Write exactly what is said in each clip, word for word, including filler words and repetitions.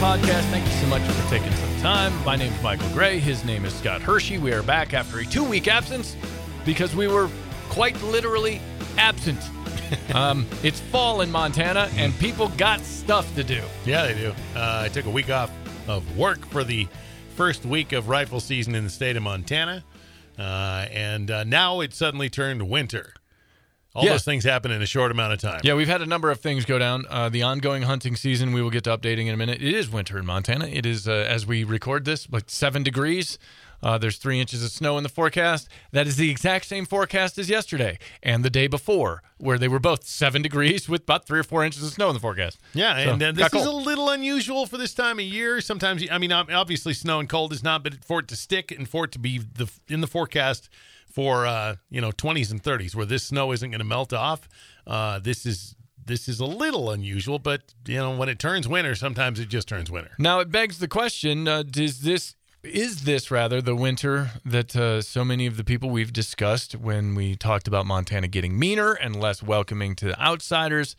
podcast. Thank you so much for taking some time. My name is Michael Gray. His name is Scott Hershey. We are back after a two-week absence because we were quite literally absent. um, it's fall in Montana, and people got stuff to do. Yeah, they do. Uh, I took a week off of work for the first week of rifle season in the state of Montana, uh, and uh, now it suddenly turned winter. All yeah. those things happen in a short amount of time. Yeah, we've had a number of things go down. Uh, the ongoing hunting season, we will get to updating in a minute. It is winter in Montana. It is, uh, as we record this, like seven degrees. Uh, there's three inches of snow in the forecast. That is the exact same forecast as yesterday and the day before, where they were both seven degrees with about three or four inches of snow in the forecast. Yeah, so, and uh, this is a little unusual for this time of year. Sometimes, I mean, obviously snow and cold is not, but for it to stick and for it to be the in the forecast for uh, you know twenties and thirties, where this snow isn't going to melt off. Uh, this is this is a little unusual, but you know when it turns winter, sometimes it just turns winter. Now it begs the question: uh, Does this is this rather the winter that uh, so many of the people we've discussed when we talked about Montana getting meaner and less welcoming to the outsiders?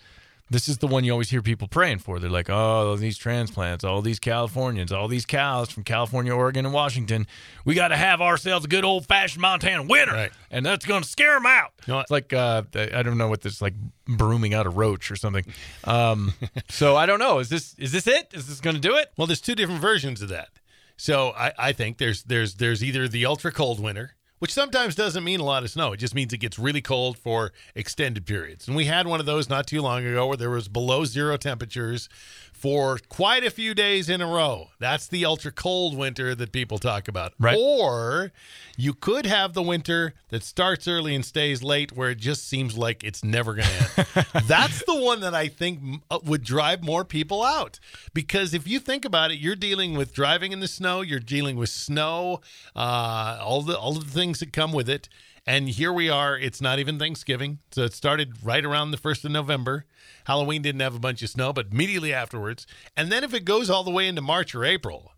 This is the one you always hear people praying for. They're like, oh, these transplants, all these Californians, all these cows from California, Oregon, and Washington. We got to have ourselves a good old-fashioned Montana winter, right. And that's going to scare them out. You know, it's like, uh, I don't know what this, like brooming out a roach or something. Um, so I don't know. Is this is this it? Is this going to do it? Well, there's two different versions of that. So I, I think there's there's there's either the ultra-cold winter, which sometimes doesn't mean a lot of snow. It just means it gets really cold for extended periods. And we had one of those not too long ago where there was below zero temperatures for quite a few days in a row. That's the ultra-cold winter that people talk about. Right. Or you could have the winter that starts early and stays late where it just seems like it's never going to end. That's the one that I think would drive more people out. Because if you think about it, you're dealing with driving in the snow, you're dealing with snow, uh, all the all of the things that come with it. And here we are. It's not even Thanksgiving. So it started right around the first of November. Halloween didn't have a bunch of snow, but immediately afterwards. And then if it goes all the way into March or April,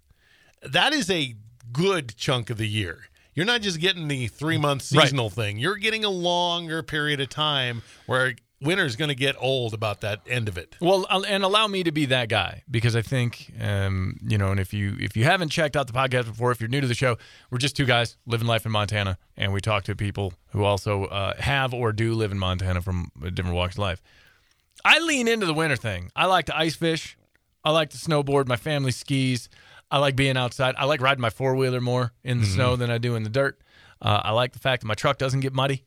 that is a good chunk of the year. You're not just getting the three-month seasonal right. thing. You're getting a longer period of time where winter's going to get old about that end of it. Well, and allow me to be that guy, because I think, um, you know, and if you if you haven't checked out the podcast before, if you're new to the show, we're just two guys living life in Montana, and we talk to people who also uh, have or do live in Montana from different walks of life. I lean into the winter thing. I like to ice fish. I like to snowboard. My family skis. I like being outside. I like riding my four-wheeler more in the mm-hmm. snow than I do in the dirt. Uh, I like the fact that my truck doesn't get muddy,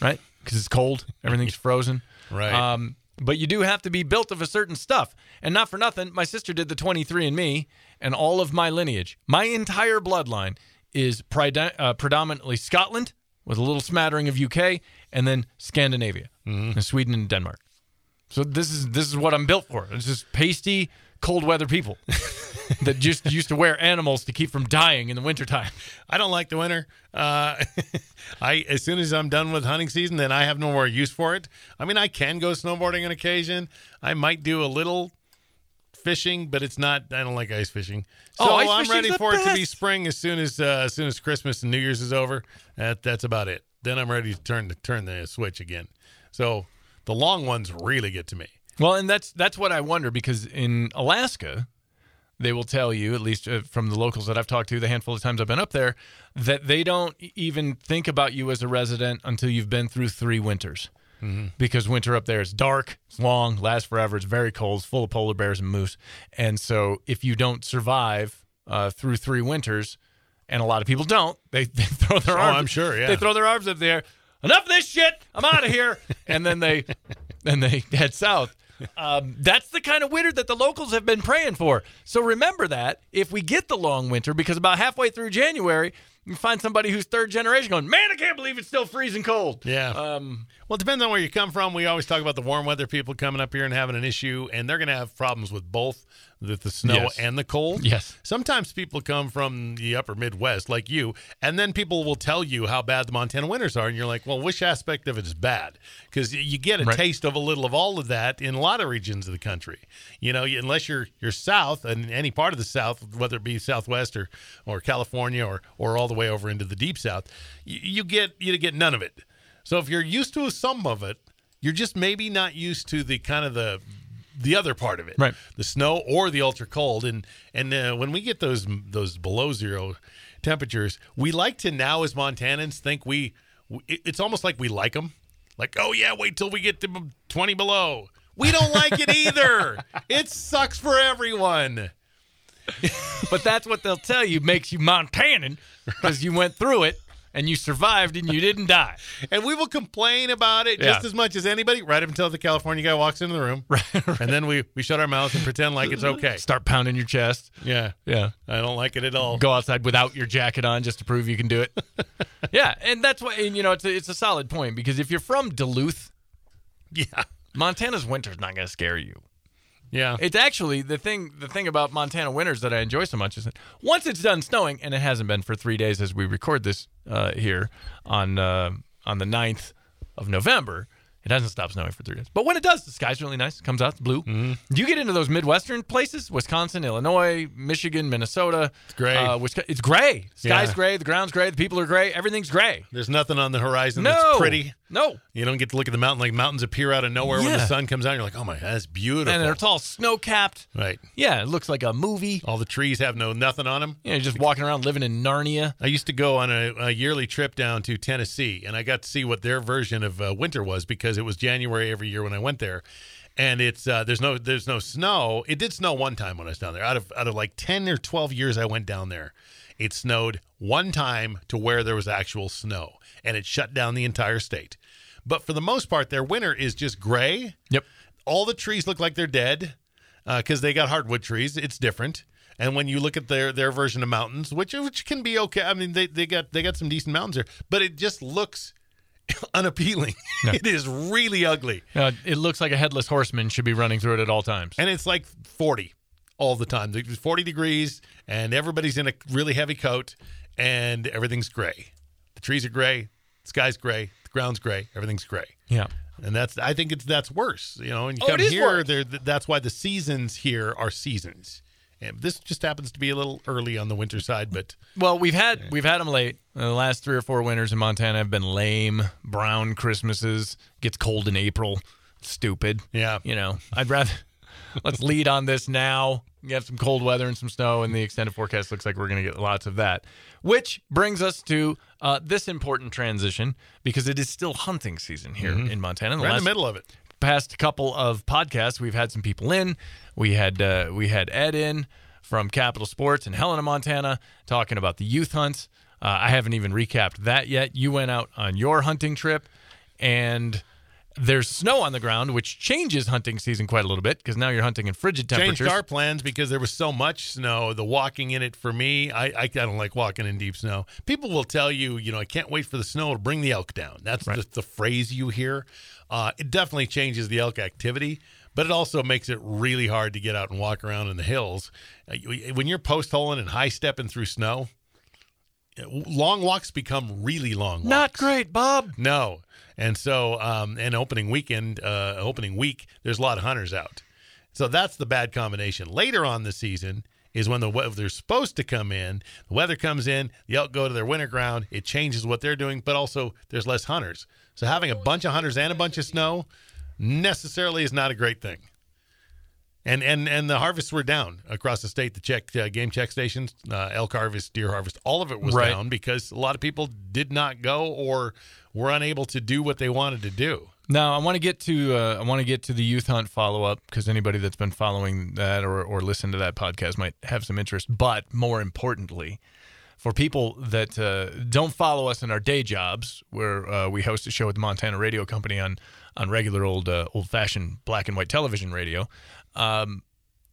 right? Because it's cold. Everything's frozen. Right. Um, but you do have to be built of a certain stuff. And not for nothing, my sister did the twenty-three and me, and all of my lineage, my entire bloodline, is pre- uh, predominantly Scotland, with a little smattering of U K, and then Scandinavia, mm-hmm. and Sweden and Denmark. So this is this is what I'm built for. It's just pasty, cold-weather people that just used to wear animals to keep from dying in the wintertime. I don't like the winter. Uh, I as soon as I'm done with hunting season, then I have no more use for it. I mean, I can go snowboarding on occasion. I might do a little fishing, but it's not. I don't like ice fishing. So oh, ice I'm ready for best. it to be spring as soon as uh, as soon as Christmas and New Year's is over. That, that's about it. Then I'm ready to turn to turn the switch again. So the long ones really get to me. Well, and that's that's what I wonder, because in Alaska, they will tell you, at least from the locals that I've talked to, the handful of times I've been up there, that they don't even think about you as a resident until you've been through three winters. Mm-hmm. Because winter up there is dark, it's long, lasts forever, it's very cold, it's full of polar bears and moose. And so if you don't survive uh, through three winters, and a lot of people don't, they, they throw their oh, arms. I'm sure, yeah. They throw their arms up there. Enough of this shit. I'm out of here. And then they and they head south. Um, that's the kind of winter that the locals have been praying for. So remember that if we get the long winter, because about halfway through January, you find somebody who's third generation going, man, I can't believe it's still freezing cold. Yeah. Um, well, it depends on where you come from. We always talk about the warm weather people coming up here and having an issue, and they're going to have problems with both the, the snow yes. and the cold. Yes. Sometimes people come from the upper Midwest, like you, and then people will tell you how bad the Montana winters are, and you're like, well, which aspect of it is bad? Because you get a right. taste of a little of all of that in a lot of regions of the country. You know, unless you're you're south, and any part of the south, whether it be Southwest or, or California or, or all the way over into the deep south, you, you get you get none of it. So if you're used to some of it, you're just maybe not used to the kind of the the other part of it, right? The snow or the ultra cold. And and uh, when we get those those below zero temperatures, we like to now as Montanans think we it's almost like we like them. Like, oh yeah, wait till we get to twenty below. We don't like it either. It sucks for everyone. But that's what they'll tell you makes you Montanan, because you went through it and you survived and you didn't die. And we will complain about it yeah. just as much as anybody, right up until the California guy walks into the room. Right, right. And then we, we shut our mouths and pretend like it's okay. Start pounding your chest. Yeah. Yeah. I don't like it at all. Go outside without your jacket on just to prove you can do it. Yeah. And that's why, and you know, it's a, it's a solid point, because if you're from Duluth, yeah, Montana's winter's not going to scare you. Yeah. It's actually the thing the thing about Montana winters that I enjoy so much is that once it's done snowing, and it hasn't been for three days as we record this uh, here on uh, on the ninth of November, it doesn't stop snowing for three days. But when it does, the sky's really nice. It comes out, it's blue. Mm-hmm. You get into those Midwestern places, Wisconsin, Illinois, Michigan, Minnesota. It's gray. Uh, Wisconsin, it's gray. The sky's yeah. gray. The ground's gray. The people are gray. Everything's gray. There's nothing on the horizon no. that's pretty. No. You don't get to look at the mountain. Like, mountains appear out of nowhere yeah. when the sun comes out. You're like, oh my God, that's beautiful. And it's all snow-capped. Right. Yeah, it looks like a movie. All the trees have no nothing on them. Yeah, you're just walking around living in Narnia. I used to go on a, a yearly trip down to Tennessee, and I got to see what their version of uh, winter was, because it was January every year when I went there. And it's uh, there's no there's no snow. It did snow one time when I was down there. Out of out of like ten or twelve years I went down there, it snowed one time to where there was actual snow, and it shut down the entire state. But for the most part, their winter is just gray. Yep. All the trees look like they're dead because uh, they got hardwood trees. It's different. And when you look at their, their version of mountains, which which can be okay. I mean, they, they got they got some decent mountains there, but it just looks unappealing. No. It is really ugly. Uh, it looks like a headless horseman should be running through it at all times. And it's like forty all the time. It's forty degrees, and everybody's in a really heavy coat, and everything's gray. The trees are gray. The sky's gray. Ground's gray, everything's gray. Yeah, and that's I think it's that's worse, you know. And you oh, come here, there. That's why the seasons here are seasons, and this just happens to be a little early on the winter side. But well, we've had yeah. we've had them late. The last three or four winters in Montana have been lame, brown Christmases. Gets cold in April. Stupid. Yeah, you know. I'd rather let's lead on this now. You have some cold weather and some snow, and the extended forecast looks like we're going to get lots of that. Which brings us to uh, this important transition, because it is still hunting season here mm-hmm. in Montana. We're right in the middle of it. Past couple of podcasts, we've had some people in. We had uh, we had Ed in from Capital Sports in Helena, Montana, talking about the youth hunts. Uh, I haven't even recapped that yet. You went out on your hunting trip, and there's snow on the ground, which changes hunting season quite a little bit, because now you're hunting in frigid temperatures. Changed our plans because there was so much snow. The walking in it for me, I, I, I don't like walking in deep snow. People will tell you, you know, I can't wait for the snow to bring the elk down. That's right. the, the phrase you hear. Uh, it definitely changes the elk activity, but it also makes it really hard to get out and walk around in the hills. Uh, when you're post-holing and high-stepping through snow, long walks become really long walks. Not great, Bob. No. And so, um, and opening weekend, uh, opening week, there's a lot of hunters out. So that's the bad combination. Later on the season is when the weather is supposed to come in. The weather comes in, the elk go to their winter ground. It changes what they're doing, but also there's less hunters. So having a bunch of hunters and a bunch of snow necessarily is not a great thing. And and and the harvests were down across the state. The check uh, game check stations, uh, elk harvest, deer harvest, all of it was right. down because a lot of people did not go or were unable to do what they wanted to do. Now I want to get to uh, I want to get to the youth hunt follow up, because anybody that's been following that or or listened to that podcast might have some interest. But more importantly, for people that uh, don't follow us in our day jobs, where uh, we host a show at the Montana Radio Company on on regular old uh, old fashioned black and white television radio. Um,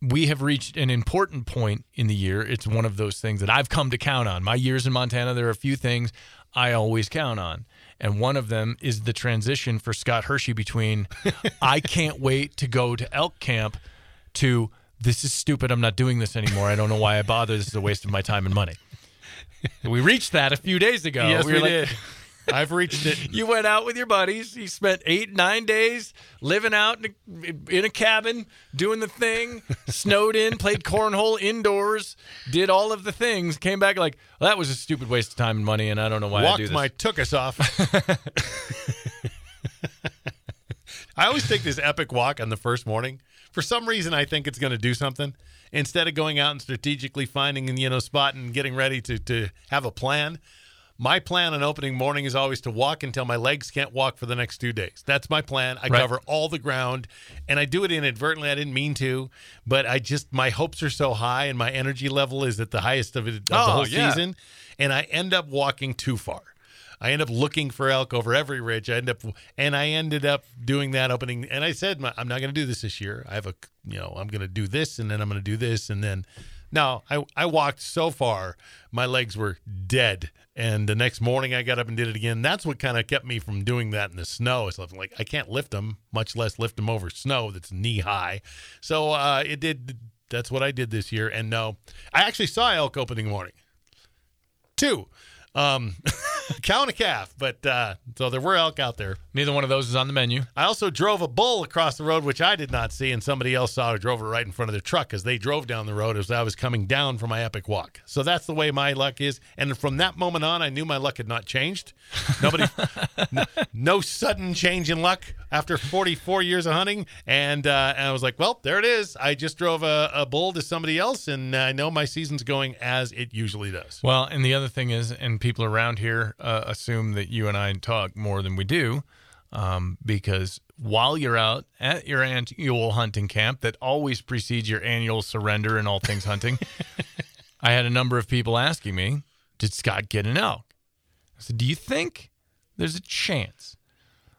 we have reached an important point in the year. It's one of those things that I've come to count on. My years in Montana, there are a few things I always count on. And one of them is the transition for Scott Hershey between I can't wait to go to elk camp to this is stupid. I'm not doing this anymore. I don't know why I bother. This is a waste of my time and money. We reached that a few days ago. Yes, we, we like, did. I've reached it. You went out with your buddies. You spent eight, nine days living out in a, in a cabin, doing the thing, snowed in, played cornhole indoors, did all of the things, came back like, well, that was a stupid waste of time and money, and I don't know why Walked I do this. Walked my tuchus off. I always take this epic walk on the first morning. for some reason, I think it's going to do something. Instead of going out and strategically finding, you know, spot and getting ready to, to have a plan, my plan on opening morning is always to walk until my legs can't walk for the next two days. That's my plan. I right. cover all the ground, and I do it inadvertently. I didn't mean to, but I just, my hopes are so high, and my energy level is at the highest of, it, of oh, the whole yeah. season, and I end up walking too far. I end up looking for elk over every ridge. I end up, and I ended up doing that opening. And I said, I'm not going to do this this year. I have a, you know, I'm going to do this, and then I'm going to do this, and then, no, I I walked so far, my legs were dead. And the next morning, I got up and did it again. That's what kind of kept me from doing that in the snow. It's like I can't lift them, much less lift them over snow that's knee high. So uh, it did. That's what I did this year. And no, I actually saw elk opening morning. Two. Um, cow and a calf, but uh, so there were elk out there. Neither one of those is on the menu. I also drove a bull across the road, which I did not see, and somebody else saw who drove it right in front of their truck as they drove down the road as I was coming down from my epic walk. So that's the way my luck is, and from that moment on, I knew my luck had not changed. Nobody, no, no sudden change in luck after forty-four years of hunting, and, uh, and I was like, well, there it is. I just drove a, a bull to somebody else, and I know my season's going as it usually does. Well, and the other thing is, and people around here uh, assume that you and I talk more than we do, um, because while you're out at your annual hunting camp that always precedes your annual surrender in all things hunting, I had a number of people asking me, did Scott get an elk? I said, do you think there's a chance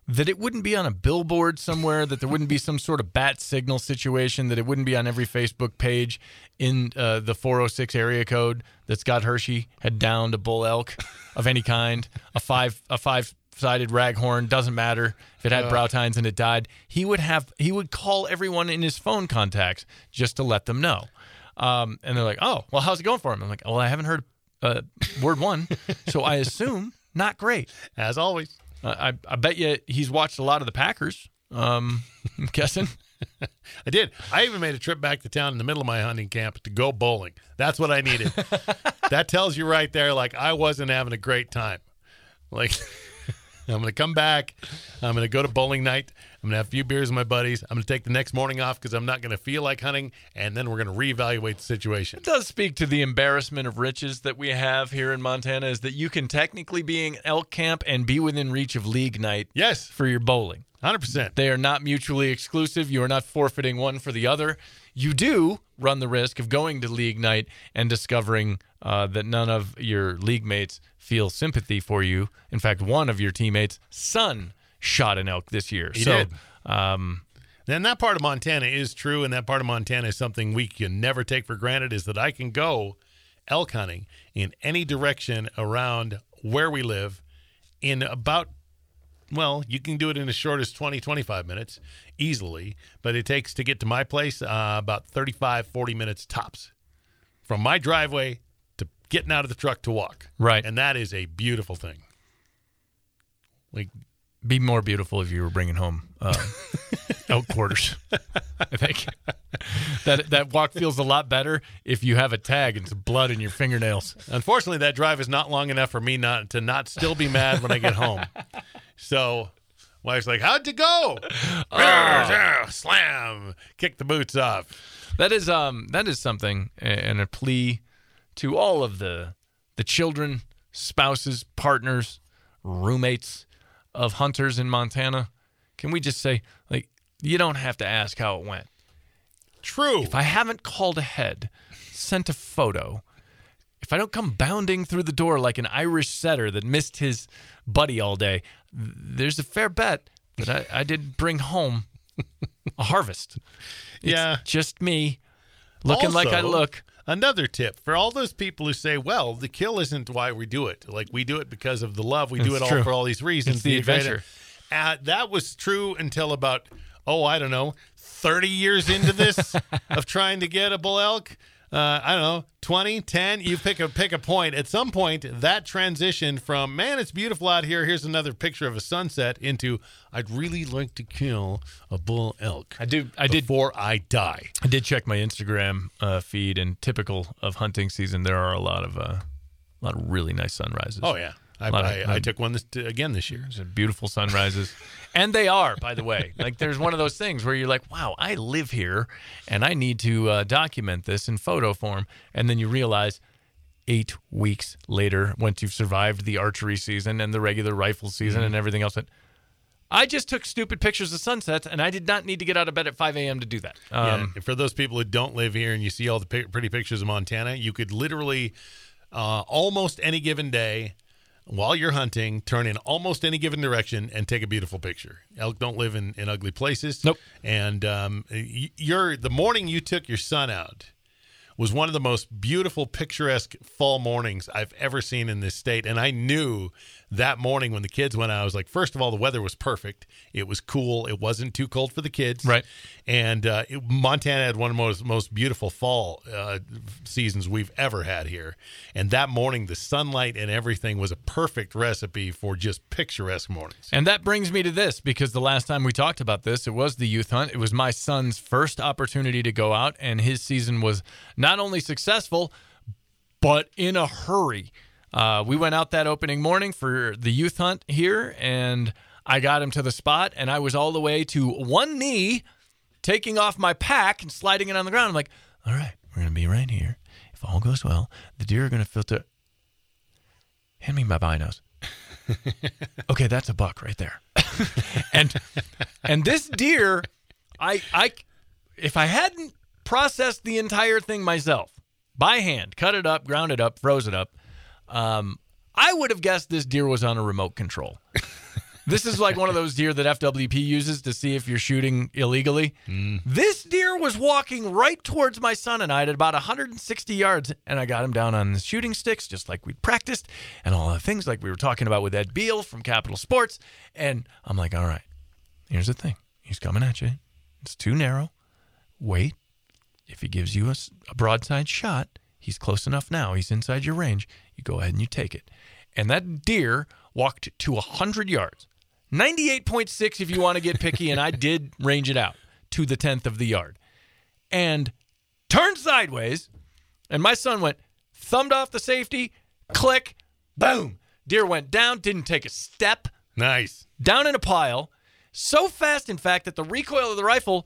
that it wouldn't be on a billboard somewhere, that there wouldn't be some sort of bat signal situation, that it wouldn't be on every Facebook page in uh, the four oh six area code that Scott Hershey had downed a bull elk of any kind, a five a five-sided raghorn, doesn't matter if it had uh, brow tines and it died. He would have he would call everyone in his phone contacts just to let them know. Um, and they're like, oh, well, how's it going for him? I'm like, well, I haven't heard uh, word one, so I assume not great. As always. I, I bet you he's watched a lot of the Packers, um, I'm guessing. I did. I even made a trip back to town in the middle of my hunting camp to go bowling. That's what I needed. That tells you right there, like, I wasn't having a great time. Like, I'm going to come back. I'm going to go to bowling night. I'm going to have a few beers with my buddies. I'm going to take the next morning off because I'm not going to feel like hunting, and then we're going to reevaluate the situation. It does speak to the embarrassment of riches that we have here in Montana, is that you can technically be in elk camp and be within reach of league night yes. for your bowling. one hundred percent. They are not mutually exclusive. You are not forfeiting one for the other. You do run the risk of going to league night and discovering uh, that none of your league mates feel sympathy for you. In fact, one of your teammates' son shot an elk this year. He so, did. Um, and that part of Montana is true, and that part of Montana is something we can never take for granted, is that I can go elk hunting in any direction around where we live in about, well, you can do it in as short as twenty, twenty-five minutes easily, but it takes to get to my place uh, about thirty-five, forty minutes tops from my driveway to getting out of the truck to walk. Right. And that is a beautiful thing. Like, be more beautiful if you were bringing home uh, elk quarters. I think that that walk feels a lot better if you have a tag and some blood in your fingernails. Unfortunately, that drive is not long enough for me not to not still be mad when I get home. So, wife's like, "How'd you go?" Oh. Slam! Kick the boots off. That is um that is something, and a plea to all of the the children, spouses, partners, roommates of hunters in Montana. Can we just say, like, you don't have to ask how it went. True. If I haven't called ahead, sent a photo, if I don't come bounding through the door like an Irish setter that missed his buddy all day, there's a fair bet that I, I did bring home a harvest. It's yeah. just me looking also, like I look. Another tip for all those people who say, well, the kill isn't why we do it. Like, we do it because of the love. We it's do it true. all for all these reasons. It's the, the adventure. Uh, that was true until about, oh, I don't know, thirty years into this of trying to get a bull elk. Uh, I don't know, twenty, ten, you pick a pick a point. At some point, that transition from, man, it's beautiful out here, here's another picture of a sunset, into, I'd really like to kill a bull elk I do, I before did, I die. I did check my Instagram uh, feed, and typical of hunting season, there are a lot of uh, a lot of really nice sunrises. Oh, yeah. I, I, I took one this, again this year. Beautiful sunrises. And they are, by the way. Like, there's one of those things where you're like, wow, I live here, and I need to uh, document this in photo form. And then you realize eight weeks later, once you've survived the archery season and the regular rifle season mm-hmm. and everything else, that I just took stupid pictures of sunsets, and I did not need to get out of bed at five a.m. to do that. Um, yeah, for those people who don't live here and you see all the p- pretty pictures of Montana, you could literally uh, almost any given day, while you're hunting, turn in almost any given direction and take a beautiful picture. Elk don't live in, in ugly places. Nope. And um, you're, the morning you took your sun out was one of the most beautiful, picturesque fall mornings I've ever seen in this state. And I knew that morning when the kids went out, I was like, first of all, the weather was perfect. It was cool. It wasn't too cold for the kids. Right. And uh, it, Montana had one of the most, most beautiful fall uh, seasons we've ever had here. And that morning, the sunlight and everything was a perfect recipe for just picturesque mornings. And that brings me to this, because the last time we talked about this, it was the youth hunt. It was my son's first opportunity to go out, and his season was not Not only successful, but in a hurry. Uh, we went out that opening morning for the youth hunt here, and I got him to the spot, and I was all the way to one knee, taking off my pack and sliding it on the ground. I'm like, all right, we're going to be right here. If all goes well, the deer are going to filter. Hand me my binos. Okay, that's a buck right there. and and this deer, I I if I hadn't processed the entire thing myself by hand, cut it up, ground it up, froze it up, um, I would have guessed this deer was on a remote control. This is like one of those deer that F W P uses to see if you're shooting illegally. Mm. This deer was walking right towards my son and I at about one hundred sixty yards, and I got him down on the shooting sticks just like we'd practiced and all the things like we were talking about with Ed Beale from Capital Sports. And I'm like, all right, here's the thing. He's coming at you. It's too narrow. Wait. If he gives you a, a broadside shot, he's close enough now. He's inside your range. You go ahead and you take it. And that deer walked to one hundred yards. ninety-eight point six if you want to get picky, and I did range it out to the tenth of the yard. And turned sideways, and my son went, thumbed off the safety, click, boom. Deer went down, didn't take a step. Nice. Down in a pile. So fast, in fact, that the recoil of the rifle,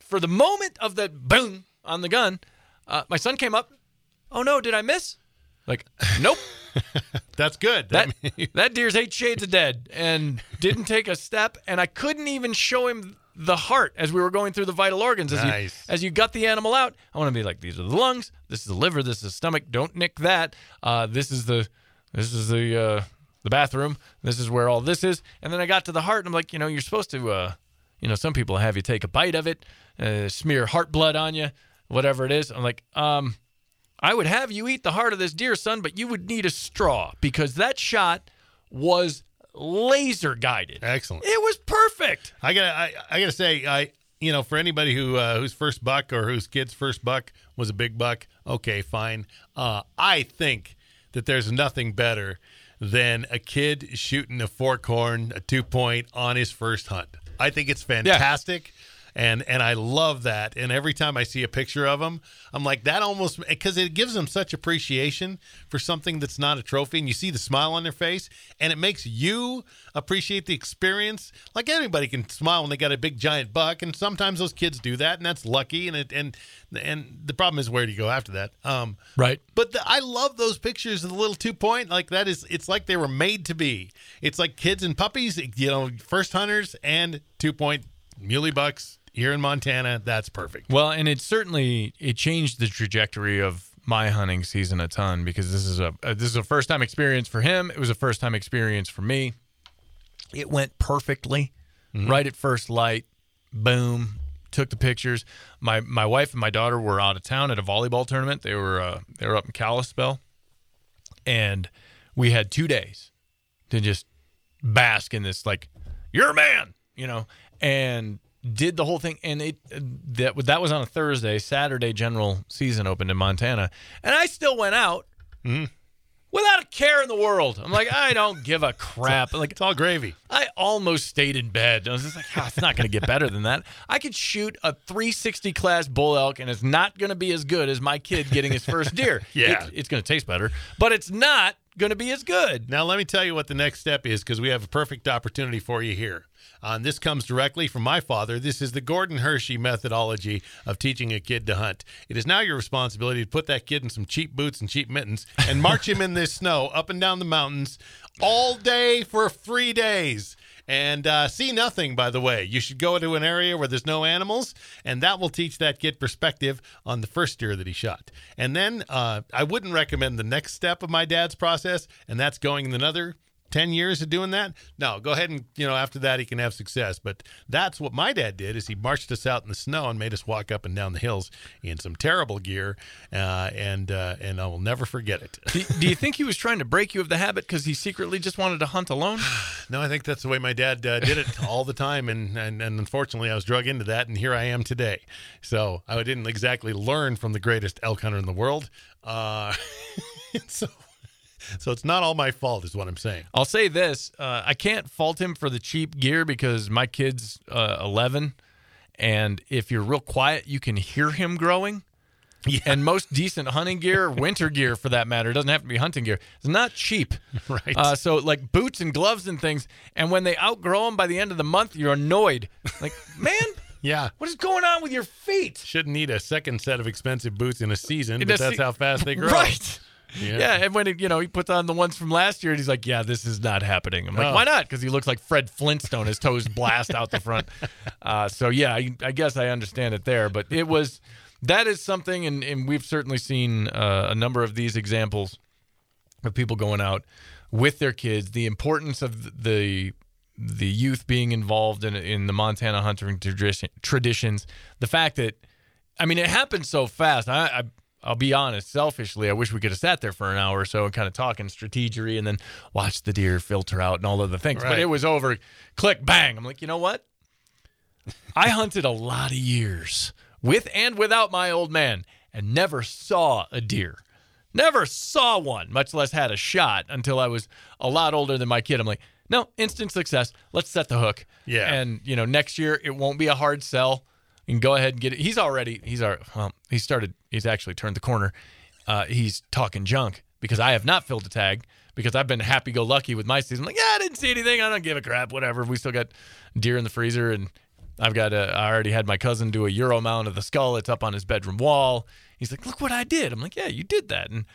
for the moment of the boom, on the gun, uh, my son came up. Oh no, did I miss? Like, nope. That's good. That that deer's eight shades of dead and didn't take a step. And I couldn't even show him the heart as we were going through the vital organs. As nice. You, as you gut the animal out, I want to be like, these are the lungs. This is the liver. This is the stomach. Don't nick that. Uh, this is the this is the uh, the bathroom. This is where all this is. And then I got to the heart, and I'm like, you know, you're supposed to, uh, you know, some people have you take a bite of it, uh, smear heart blood on you. Whatever it is, I'm like, um, I would have you eat the heart of this deer, son, but you would need a straw because that shot was laser guided. Excellent. It was perfect. I gotta, I, I gotta say, I, you know, for anybody who uh, whose first buck or whose kid's first buck was a big buck, okay, fine. Uh, I think that there's nothing better than a kid shooting a fork horn, a two point on his first hunt. I think it's fantastic. Yeah. And and I love that. And every time I see a picture of them, I'm like, that almost, because it gives them such appreciation for something that's not a trophy. And you see the smile on their face, and it makes you appreciate the experience. Like, anybody can smile when they got a big giant buck, and sometimes those kids do that, and that's lucky. And it, and and the problem is, where do you go after that? Um, right. But the, I love those pictures of the little two point. Like, that is, it's like they were made to be. It's like kids and puppies, you know, first hunters and two point muley bucks. Here in Montana, that's perfect. Well, and it certainly it changed the trajectory of my hunting season a ton, because this is a this is a first-time experience for him. It was a first-time experience for me. It went perfectly, mm-hmm. right at first light. Boom, took the pictures. My my wife and my daughter were out of town at a volleyball tournament. They were uh, they were up in Kalispell, and we had two days to just bask in this. Like, you're a man, you know, and did the whole thing, and it that that was on a Thursday. Saturday general season opened in Montana, and I still went out mm. without a care in the world. I'm like, I don't give a crap. It's all, like, it's all gravy. I almost stayed in bed. I was just like, oh, it's not going to get better than that. I could shoot a three sixty class bull elk, and it's not going to be as good as my kid getting his first deer. Yeah, it, it's going to taste better, but it's not going to be as good. Now, let me tell you what the next step is, because we have a perfect opportunity for you here. Um, this comes directly from my father. This is the Gordon Hershey methodology of teaching a kid to hunt. It is now your responsibility to put that kid in some cheap boots and cheap mittens and march him in this snow up and down the mountains all day for three days. And uh, see nothing, by the way. You should go to an area where there's no animals, and that will teach that kid perspective on the first deer that he shot. And then uh, I wouldn't recommend the next step of my dad's process, and that's going another ten years of doing that. No, go ahead and, you know, after that he can have success. But that's what my dad did, is he marched us out in the snow and made us walk up and down the hills in some terrible gear, uh, and uh, and I will never forget it. do, do you think he was trying to break you of the habit because he secretly just wanted to hunt alone? No, I think that's the way my dad uh, did it all the time, and, and, and unfortunately I was drug into that, and here I am today. So I didn't exactly learn from the greatest elk hunter in the world. Uh, so... So it's not all my fault is what I'm saying. I'll say this. Uh, I can't fault him for the cheap gear because my kid's uh, eleven. And if you're real quiet, you can hear him growing. Yeah. And most decent hunting gear, winter gear for that matter, it doesn't have to be hunting gear, it's not cheap. Right. Uh, so like boots and gloves and things. And when they outgrow them by the end of the month, you're annoyed. Like, man. Yeah. What is going on with your feet? Shouldn't need a second set of expensive boots in a season, it but that's se- how fast they grow. Right. Yeah. yeah, and when, it, you know, he puts on the ones from last year, and he's like, yeah, this is not happening. I'm like, oh. Why not? Because he looks like Fred Flintstone. His toes blast out the front. Uh, so, yeah, I, I guess I understand it there. But it was that is something, and, and we've certainly seen uh, a number of these examples of people going out with their kids, the importance of the the youth being involved in, in the Montana hunting tradition, traditions. The fact that, I mean, it happened so fast. I, I I'll be honest, selfishly, I wish we could have sat there for an hour or so and kind of talking strategery and then watch the deer filter out and all of the things. Right. But it was over. Click, bang. I'm like, you know what? I hunted a lot of years with and without my old man and never saw a deer. Never saw one, much less had a shot until I was a lot older than my kid. I'm like, no, instant success. Let's set the hook. Yeah. And, you know, next year it won't be a hard sell. And go ahead and get it. He's already, he's already, well, he started, he's actually turned the corner. Uh, he's talking junk because I have not filled the tag because I've been happy-go-lucky with my season. Like, yeah, I didn't see anything. I don't give a crap, whatever. We still got deer in the freezer, and I've got a, I already had my cousin do a Euro mount of the skull. It's up on his bedroom wall. He's like, look what I did. I'm like, yeah, you did that. And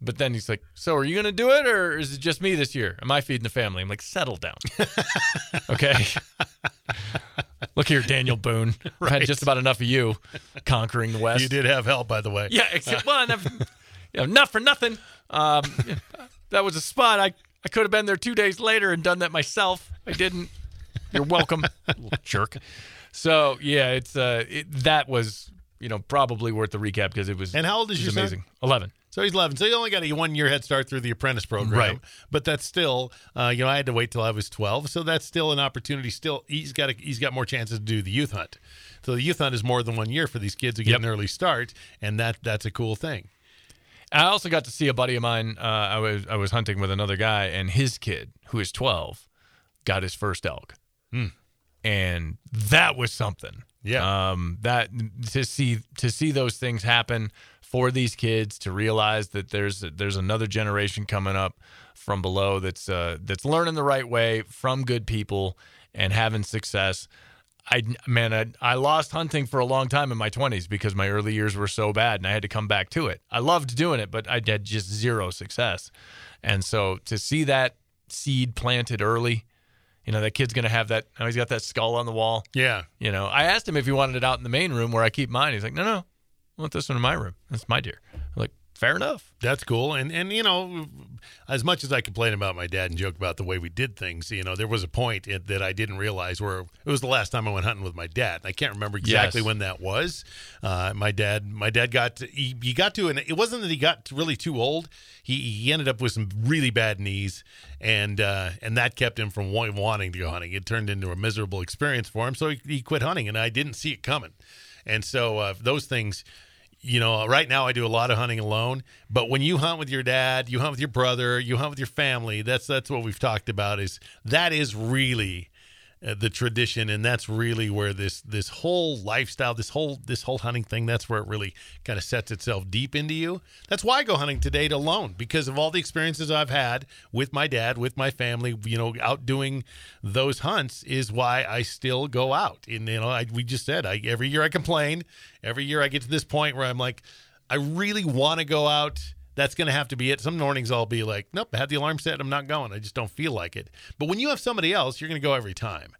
But then he's like, so are you going to do it, or is it just me this year? Am I feeding the family? I'm like, settle down. Okay. Look here, Daniel Boone. Right. I've had just about enough of you conquering the West. You did have help, by the way. Yeah, except, well, enough, you know, not for nothing. Um, that was a spot. I, I could have been there two days later and done that myself. I didn't. You're welcome, little jerk. So, yeah, it's uh, it, that was, you know, probably worth the recap because it was amazing. And how old is your amazing. son? eleven. So he's eleven. So he only got a one-year head start through the apprentice program. Right. But that's still, uh, you know, I had to wait till I was twelve. So that's still an opportunity. Still, he's got a, he's got more chances to do the youth hunt. So the youth hunt is more than one year for these kids to get yep. an early start, and that that's a cool thing. I also got to see a buddy of mine. Uh, I was I was hunting with another guy, and his kid, who is twelve, got his first elk, mm. and that was something. Yeah. Um. That to see to see those things happen. For these kids to realize that there's there's another generation coming up from below that's uh, that's learning the right way from good people and having success. I man, I, I lost hunting for a long time in my twenties because my early years were so bad, and I had to come back to it. I loved doing it, but I had just zero success. And so to see that seed planted early, you know, that kid's going to have that. Now he's got that skull on the wall. Yeah. You know, I asked him if he wanted it out in the main room where I keep mine. He's like, no, no. I want this one in my room. That's my deer. I'm like, fair enough. That's cool. And, and you know, as much as I complain about my dad and joke about the way we did things, you know, there was a point in, that I didn't realize where it was the last time I went hunting with my dad. I can't remember exactly yes. when that was. Uh, my dad, my dad got to, he, he got to, and it wasn't that he got really too old. He he ended up with some really bad knees, and uh, and that kept him from wanting to go hunting. It turned into a miserable experience for him, so he, he quit hunting, and I didn't see it coming. And so uh, those things, you know, right now I do a lot of hunting alone, but when you hunt with your dad, you hunt with your brother, you hunt with your family, that's that's what we've talked about is that is really uh, the tradition, and that's really where this this whole lifestyle, this whole this whole hunting thing, that's where it really kind of sets itself deep into you. That's why I go hunting today alone, because of all the experiences I've had with my dad, with my family, you know, out doing those hunts is why I still go out. And, you know, I, we just said, I, every year I complain, every year I get to this point where I'm like, I really want to go out. That's going to have to be it. Some mornings I'll be like, nope, I had the alarm set. I'm not going. I just don't feel like it. But when you have somebody else, you're going to go every time.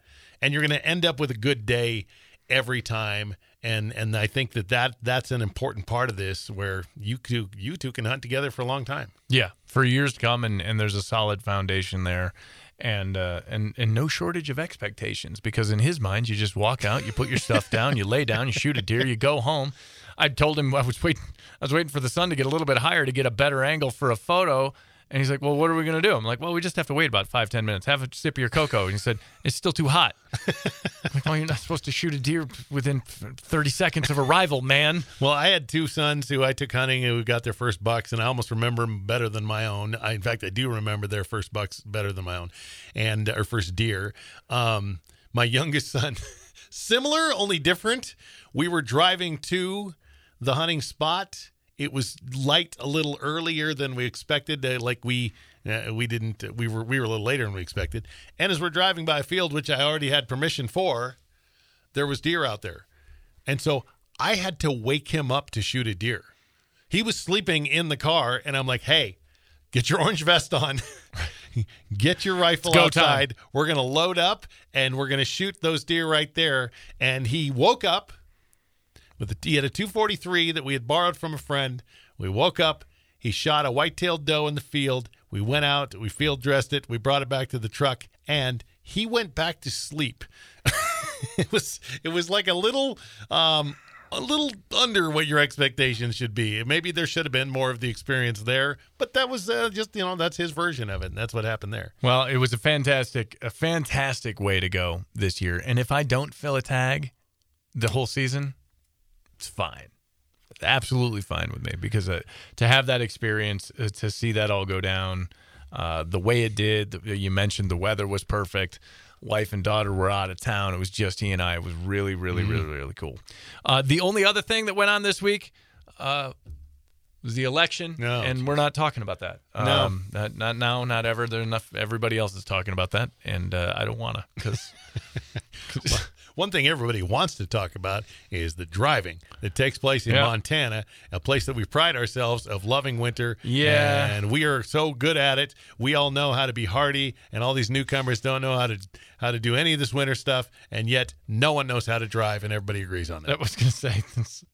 And you're going to end up with a good day every time. And and I think that, that that's an important part of this, where you two, you two can hunt together for a long time. Yeah, for years to come, and, and there's a solid foundation there. And, uh, and and no shortage of expectations, because in his mind, you just walk out, you put your stuff down, you lay down, you shoot a deer, you go home. I told him I was waiting I was waiting for the sun to get a little bit higher to get a better angle for a photo. And he's like, well, what are we going to do? I'm like, well, we just have to wait about five, ten minutes. Have a sip of your cocoa. And he said, it's still too hot. I'm like, well, you're not supposed to shoot a deer within thirty seconds of arrival, man. Well, I had two sons who I took hunting who got their first bucks, and I almost remember them better than my own. I, in fact, I do remember their first bucks better than my own, and or first deer. Um, my youngest son, similar, only different. We were driving to the hunting spot. It was light a little earlier than we expected. Uh, like we, uh, we didn't. Uh, we were we were a little later than we expected. And as we're driving by a field, which I already had permission for, there was deer out there, and so I had to wake him up to shoot a deer. He was sleeping in the car, and I'm like, "Hey, get your orange vest on, get your rifle outside. Time. We're gonna load up, and we're gonna shoot those deer right there." And he woke up. He had a two forty-three that we had borrowed from a friend. We woke up. He shot a white-tailed doe in the field. We went out. We field dressed it. We brought it back to the truck, and he went back to sleep. It was it was like a little um, a little under what your expectations should be. Maybe there should have been more of the experience there, but that was uh, just, you know, that's his version of it, and that's what happened there. Well, it was a fantastic a fantastic way to go this year. And if I don't fill a tag the whole season, it's fine. It's absolutely fine with me, because uh, to have that experience, uh, to see that all go down uh, the way it did, the, you mentioned the weather was perfect. Wife and daughter were out of town. It was just he and I. It was really, really, mm-hmm. really, really cool. Uh, the only other thing that went on this week uh, was the election, no. and we're not talking about that. No. Um, not, not now, not ever. There's enough. Everybody else is talking about that, and uh, I don't want to, because... One thing everybody wants to talk about is the driving that takes place in yeah. Montana, a place that we pride ourselves of loving winter. Yeah. And we are so good at it. We all know how to be hardy, and all these newcomers don't know how to how to do any of this winter stuff, and yet no one knows how to drive, and everybody agrees on that. I was going to say, there's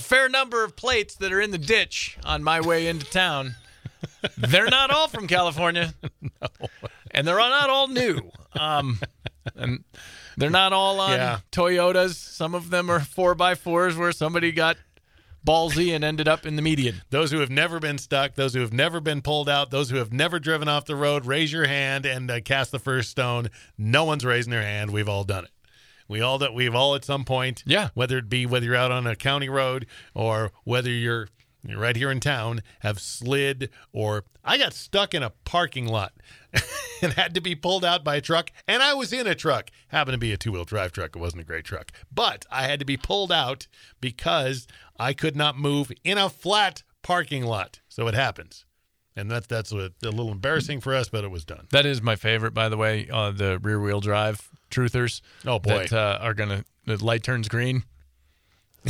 a fair number of plates that are in the ditch on my way into town. They're not all from California. No. And they're not all new. Um, and... They're not all on yeah. Toyotas. Some of them are four by fours where somebody got ballsy and ended up in the median. Those who have never been stuck, those who have never been pulled out, those who have never driven off the road, raise your hand and uh, cast the first stone. No one's raising their hand. We've all done it. We all that we've all at some point, yeah. whether it be whether you're out on a county road or whether you're right here in town, have slid, or I got stuck in a parking lot and had to be pulled out by a truck, and I was in a truck. Happened to be a two-wheel drive truck. It wasn't a great truck, but I had to be pulled out because I could not move in a flat parking lot. So it happens, and that's that's a, a little embarrassing for us, but it was done. That is my favorite, by the way, uh, the rear-wheel drive truthers. Oh boy, that uh, are gonna the light turns green,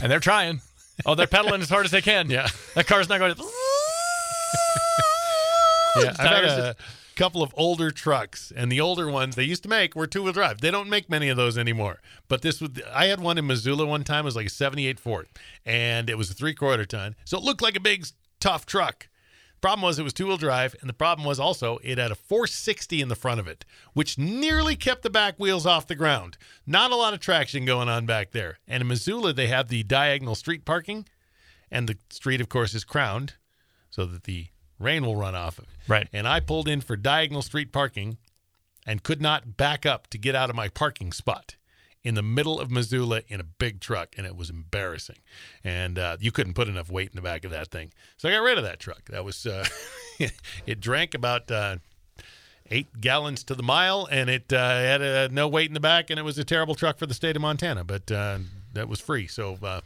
and they're trying. Oh, they're pedaling as hard as they can. Yeah. That car's not going to... yeah, I've had a couple of older trucks, and the older ones they used to make were two-wheel drive. They don't make many of those anymore. But this was, I had one in Missoula one time. It was like a seventy-eight Ford, and it was a three-quarter ton. So it looked like a big, tough truck. Problem was it was two-wheel drive, and the problem was also it had a four sixty in the front of it, which nearly kept the back wheels off the ground. Not a lot of traction going on back there. And in Missoula, they have the diagonal street parking, and the street, of course, is crowned so that the rain will run off of it. Right. And I pulled in for diagonal street parking and could not back up to get out of my parking spot in the middle of Missoula in a big truck, and it was embarrassing. And uh, you couldn't put enough weight in the back of that thing. So I got rid of that truck. That was uh, – it drank about uh, eight gallons to the mile, and it uh, had a, no weight in the back, and it was a terrible truck for the state of Montana, but uh, that was free, so uh,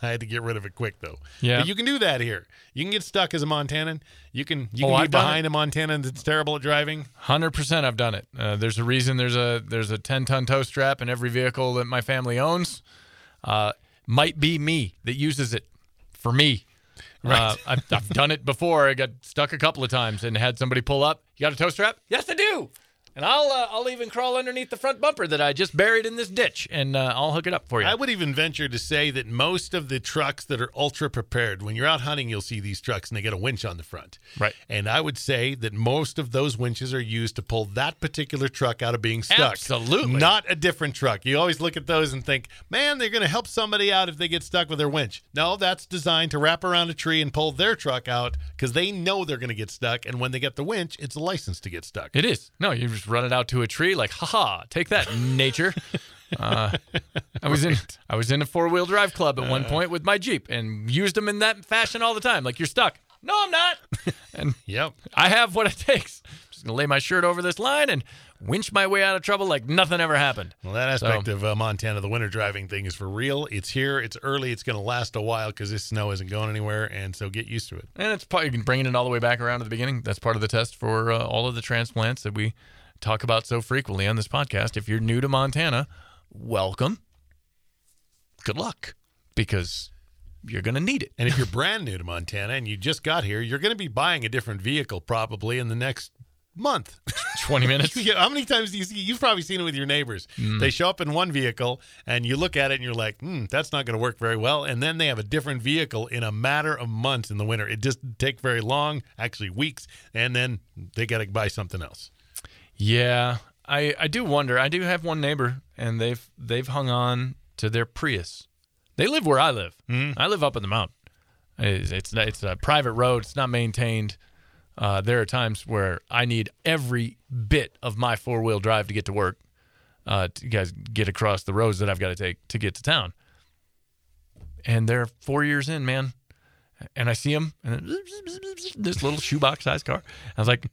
I had to get rid of it quick, though. Yeah. But you can do that here. You can get stuck as a Montanan. You can you can oh, be behind a Montanan that's terrible at driving. one hundred percent I've done it. Uh, there's a reason there's a there's a ten-ton tow strap in every vehicle that my family owns. Uh, might be me that uses it for me. Right. Uh, I've, I've done it before. I got stuck a couple of times and had somebody pull up. You got a tow strap? Yes, I do. And I'll uh, I'll even crawl underneath the front bumper that I just buried in this ditch, and uh, I'll hook it up for you. I would even venture to say that most of the trucks that are ultra prepared, when you're out hunting, you'll see these trucks, and they get a winch on the front. Right. And I would say that most of those winches are used to pull that particular truck out of being stuck. Absolutely. Not a different truck. You always look at those and think, man, they're going to help somebody out if they get stuck with their winch. No, that's designed to wrap around a tree and pull their truck out because they know they're going to get stuck, and when they get the winch, it's a license to get stuck. It is. No, you're run it out to a tree, like, haha, take that, nature. Uh, I was in I was in a four-wheel drive club at uh, one point with my Jeep and used them in that fashion all the time. Like, you're stuck. No, I'm not. And yep, I have what it takes. I'm just going to lay my shirt over this line and winch my way out of trouble like nothing ever happened. Well, that aspect so, of uh, Montana, the winter driving thing is for real. It's here. It's early. It's going to last a while because this snow isn't going anywhere, and so get used to it. And it's probably bringing it all the way back around to the beginning. That's part of the test for uh, all of the transplants that we talk about so frequently on this podcast. If you're new to Montana, welcome. Good luck, because you're going to need it. And if you're brand new to Montana and you just got here, you're going to be buying a different vehicle probably in the next month. twenty minutes Yeah, how many times do you see? You've probably seen it with your neighbors. Mm. They show up in one vehicle, and you look at it, and you're like, hmm, that's not going to work very well. And then they have a different vehicle in a matter of months in the winter. It just doesn't take very long, actually weeks, and then they got to buy something else. Yeah, I, I do wonder. I do have one neighbor, and they've they've hung on to their Prius. They live where I live. Mm. I live up in the mountain. It's, it's it's a private road. It's not maintained. Uh, there are times where I need every bit of my four-wheel drive to get to work. Uh, to, you guys get across the roads that I've got to take to get to town. And they're four years in, man. And I see them, and this little shoebox-sized car. I was like,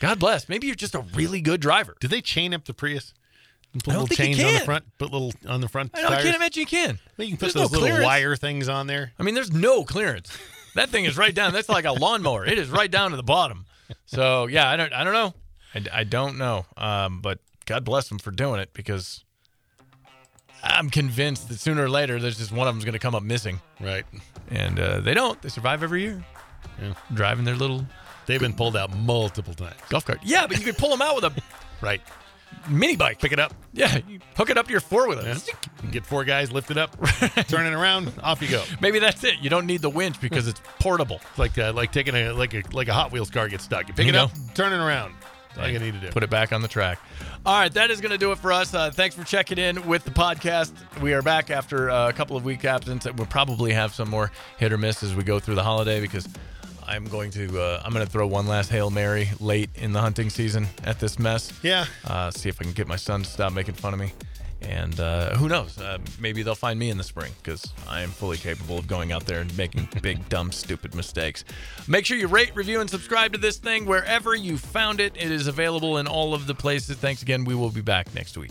God bless. Maybe you're just a really good driver. Do they chain up the Prius? And put I don't little think chains you can. on the front. Put little on the front. I, know, I can't imagine you can. You can put there's those no little clearance. wire things on there. I mean, there's no clearance. That thing is right down. That's like a lawnmower. It is right down to the bottom. So yeah, I don't. I don't know. I, I don't know. Um, but God bless them for doing it, because I'm convinced that sooner or later there's just one of them's going to come up missing. Right. And uh, they don't. They survive every year. Yeah. Driving their little. They've been pulled out multiple times. Golf cart. Yeah, but you can pull them out with a right mini bike. Pick it up. Yeah, you hook it up to your four-wheeler. Yeah. Get four guys, lift it up, turn it around, off you go. Maybe that's it. You don't need the winch because it's portable. It's like uh, like taking a like a like a Hot Wheels car gets stuck. You pick you it know. up, turn it around. That's all you need to do. Put it back on the track. All right, that is going to do it for us. Uh, thanks for checking in with the podcast. We are back after uh, a couple of week absence. We'll probably have some more hit or miss as we go through the holiday, because I'm going to uh, I'm going to throw one last Hail Mary late in the hunting season at this mess. Yeah. Uh, see if I can get my son to stop making fun of me. And uh, who knows? Uh, maybe they'll find me in the spring, because I am fully capable of going out there and making big, dumb, stupid mistakes. Make sure you rate, review, and subscribe to this thing wherever you found it. It is available in all of the places. Thanks again. We will be back next week.